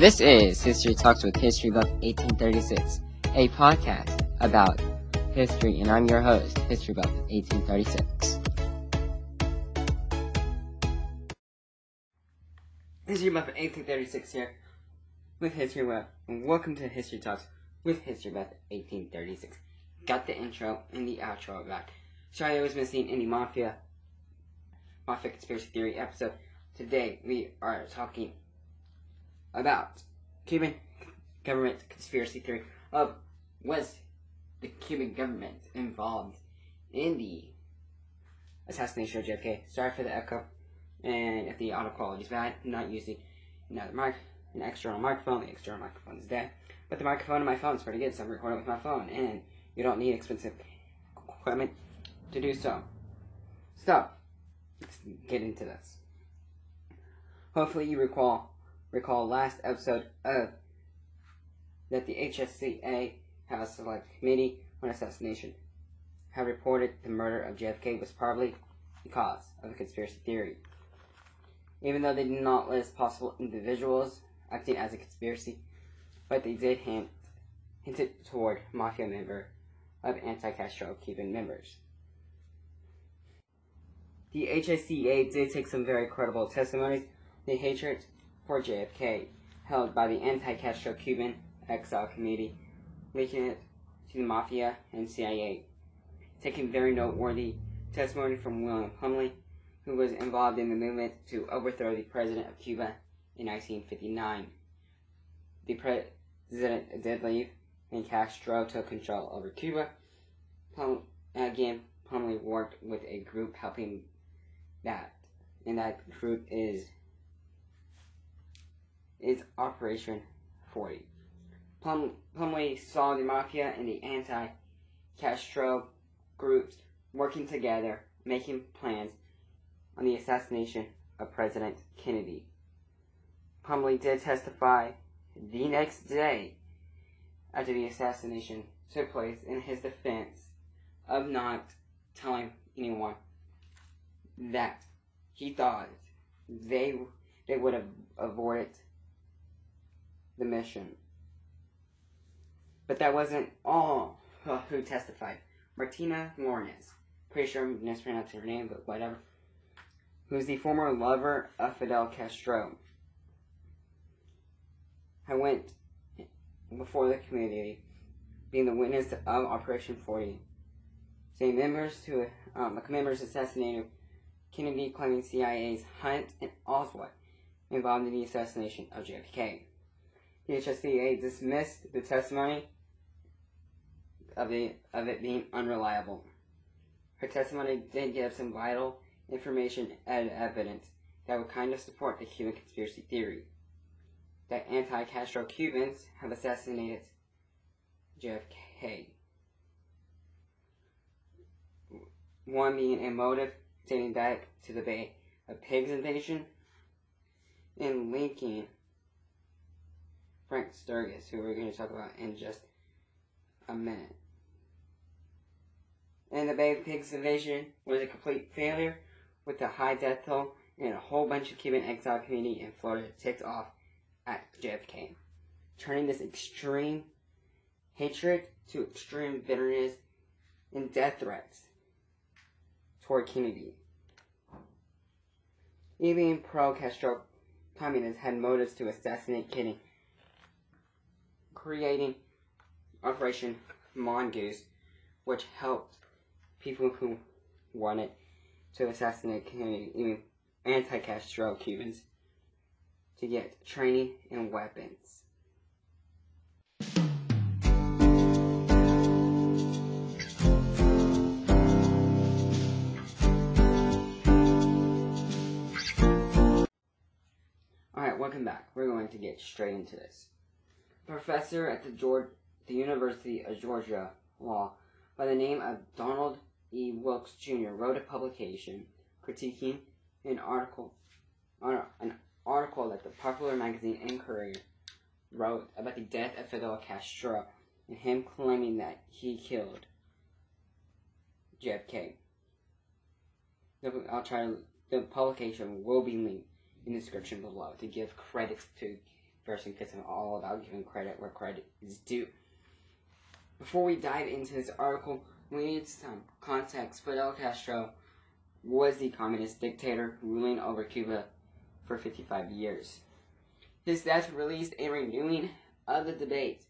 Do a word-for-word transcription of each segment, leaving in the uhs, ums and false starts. This is History Talks with History Buff eighteen thirty-six, a podcast about history, and I'm your host, History Buff eighteen thirty-six. History Buff eighteen thirty-six here with History Buff, and welcome to History Talks with History Buff eighteen thirty-six. Got the intro and the outro about. Sorry I was missing any Mafia, Mafia Conspiracy Theory episode. Today we are talking about Cuban government conspiracy theory of was the Cuban government involved in the assassination of J F K. Sorry for the echo, and if the audio quality is bad, I'm not using another mic, an external microphone. The external microphone is dead, but the microphone on my phone is pretty good, so I'm recording with my phone, and you don't need expensive equipment to do so. So, let's get into this. Hopefully you recall recall last episode of that the H S C A House Select Committee on Assassination had reported the murder of J F K was probably the cause of the conspiracy theory. Even though they did not list possible individuals acting as a conspiracy, but they did hint hinted toward mafia member of anti-Castro Cuban members. The H S C A did take some very credible testimonies. The hatred for J F K held by the anti-Castro Cuban exile community, linking it to the mafia and C I A. Taking very noteworthy testimony from William Pumley, who was involved in the movement to overthrow the president of Cuba in nineteen fifty-nine. The pre- President did leave, and Castro took control over Cuba. Pum- again, Pumley worked with a group helping that, and that group is is Operation forty. Pum- Pumley saw the mafia and the anti-Castro groups working together, making plans on the assassination of President Kennedy. Pumley did testify the next day after the assassination took place in his defense of not telling anyone that he thought they they would have avoided the mission. But that wasn't all who testified. Martina Mornez, pretty sure I'm mispronouncing her name, but whatever, who's the former lover of Fidel Castro, I went before the community, being the witness of Operation forty, saying members to um, members assassinated Kennedy, claiming C I A's Hunt and Oswald involved in the assassination of J F K. The H S C A dismissed the testimony of the of it being unreliable. Her testimony did give some vital information and evidence that would kind of support the Cuban conspiracy theory that anti-Castro Cubans have assassinated J F K. One being a motive dating back to the Bay of Pigs invasion, and linking Frank Sturgis, who we're going to talk about in just a minute. And the Bay of Pigs invasion was a complete failure, with a high death toll, and a whole bunch of Cuban exile community in Florida ticked off at J F K, turning this extreme hatred to extreme bitterness and death threats toward Kennedy. Even pro-Castro communists had motives to assassinate Kennedy, creating Operation Mongoose, which helped people who wanted to assassinate Kennedy, even anti-Castro Cubans, to get training and weapons. Alright, welcome back. We're going to get straight into this. A professor at the, George, the University of Georgia Law by the name of Donald E. Wilkes Junior wrote a publication critiquing an article on an article that the popular magazine Enquirer wrote about the death of Fidel Castro and him claiming that he killed J F K. I'll try to, the publication will be linked in the description below to give credits to person because I'm all about giving credit where credit is due. Before we dive into this article, we need some context. Fidel Castro was the communist dictator ruling over Cuba for fifty-five years. His death released a renewing of the debate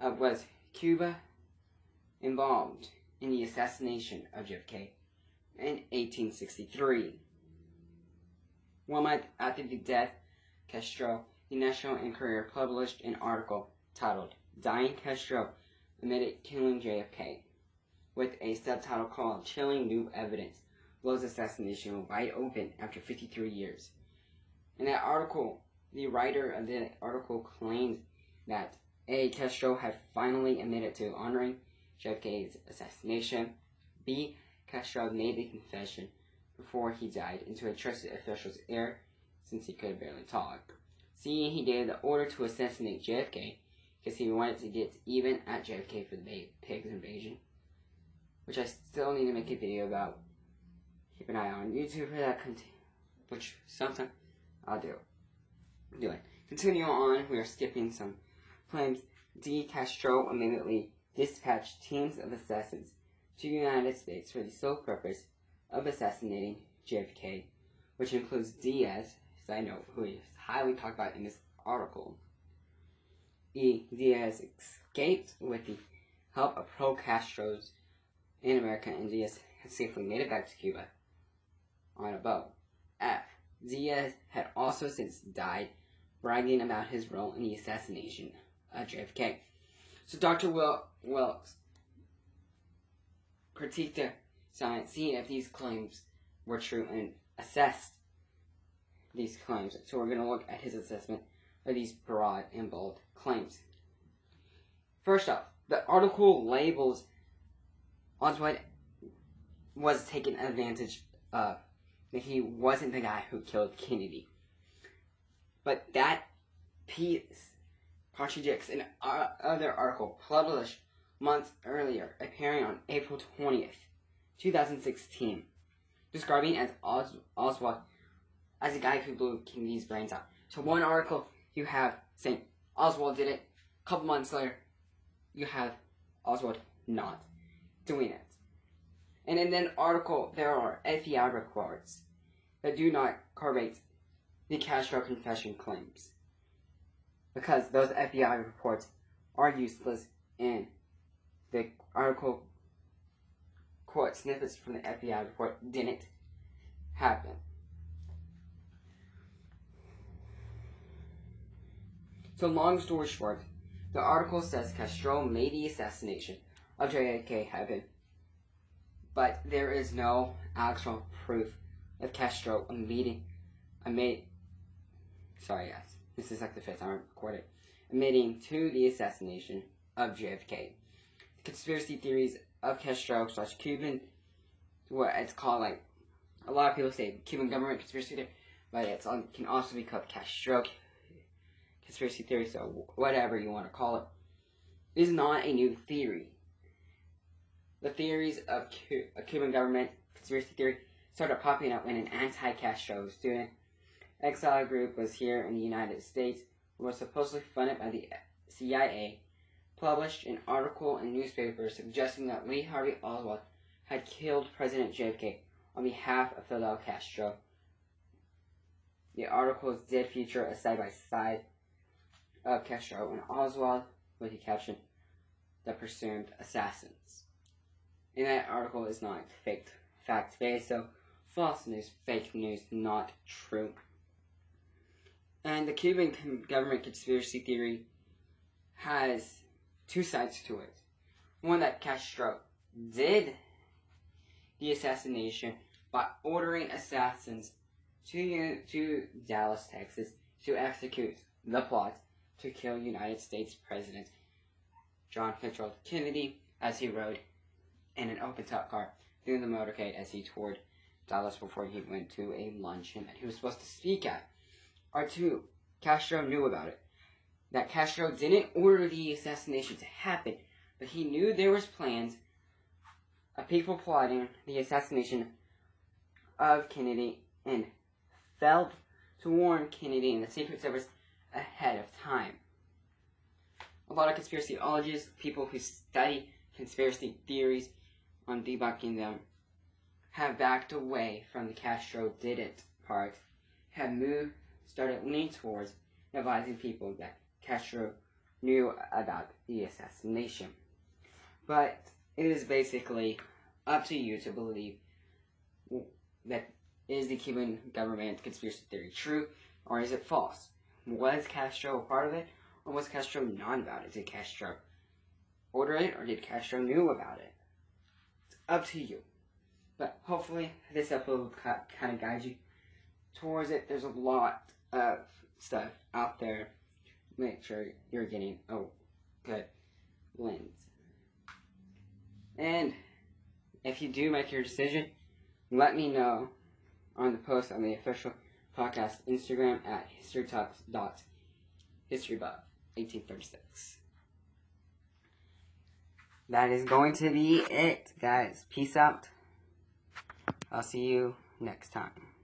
of was Cuba involved in the assassination of J F K in eighteen sixty-three. One month after the death of Castro, the National Enquirer published an article titled "Dying Castro Admitted Killing J F K," with a subtitle called "Chilling New Evidence Blows Assassination Wide Open After fifty-three years." In that article, the writer of the article claimed that A. Castro had finally admitted to honoring J F K's assassination. B. Castro made the confession before he died into a trusted official's ear, since he could barely talk. C. He gave the order to assassinate J F K because he wanted to get even at J F K for the pig invasion, which I still need to make a video about. Keep an eye on YouTube for that content, which sometime I'll do. Do it. Continue on. We are skipping some claims. D. Castro immediately dispatched teams of assassins to the United States for the sole purpose of assassinating J F K, which includes Diaz, as I know, who is highly talked about in this article. E. Diaz escaped with the help of pro-Castros in America, and Diaz had safely made it back to Cuba on a boat. F. Diaz had also since died, bragging about his role in the assassination of J F K. So Doctor Wil- Wilkes critiqued the science, seeing if these claims were true, and assessed these claims. So we're going to look at his assessment of these broad and bold claims. First off, the article labels Oswald was taken advantage of, that he wasn't the guy who killed Kennedy. But that piece contradicts an uh, other article published months earlier, appearing on April twentieth, two thousand sixteen, describing as Os Oswald as a guy who blew Kennedy's brains out. So one article you have saying Oswald did it, a couple months later you have Oswald not doing it. And in that article, there are F B I records that do not corroborate the Castro confession claims, because those F B I reports are useless, and the article quote snippets from the F B I report didn't happen. So long story short, the article says Castro made the assassination of J F K happen, but there is no actual proof of Castro admitting, admit, sorry guys, this is like the fifth time I recorded, admitting to the assassination of J F K. The conspiracy theories of Castro slash Cuban, what it's called, like, a lot of people say Cuban government conspiracy theory, but it can also be called Castro conspiracy theory, so whatever you want to call it, is not a new theory. The theories of a Cuban government conspiracy theory started popping up when an anti-Castro student exile group was here in the United States and was supposedly funded by the C I A, published an article in newspapers suggesting that Lee Harvey Oswald had killed President J F K on behalf of Fidel Castro. The articles did feature a side-by-side of Castro and Oswald with the caption, "The Presumed Assassins." And that article is not fake, fact-based, so false news, fake news, not true. And the Cuban government conspiracy theory has two sides to it. One, that Castro did the assassination by ordering assassins to, to Dallas, Texas, to execute the plot to kill United States President John Fitzgerald Kennedy as he rode in an open-top car through the motorcade as he toured Dallas before he went to a luncheon that he was supposed to speak at. R two, Castro knew about it. That Castro didn't order the assassination to happen, but he knew there was plans of people plotting the assassination of Kennedy and failed to warn Kennedy and the Secret Service ahead of time. A lot of conspiracyologists, people who study conspiracy theories on debunking them, have backed away from the Castro did it part, have moved, started leaning towards advising people that Castro knew about the assassination. But it is basically up to you to believe that is the Cuban government conspiracy theory true, or is it false? Was Castro a part of it, or was Castro not about it? Did Castro order it, or did Castro knew about it? It's up to you. But hopefully this episode will kind of guide you towards it. There's a lot of stuff out there. Make sure you're getting a good lens. And if you do make your decision, let me know on the post on the official podcast Instagram at historytalks dot historybuff eighteen thirty-six. That is going to be it, guys. Peace out. I'll see you next time.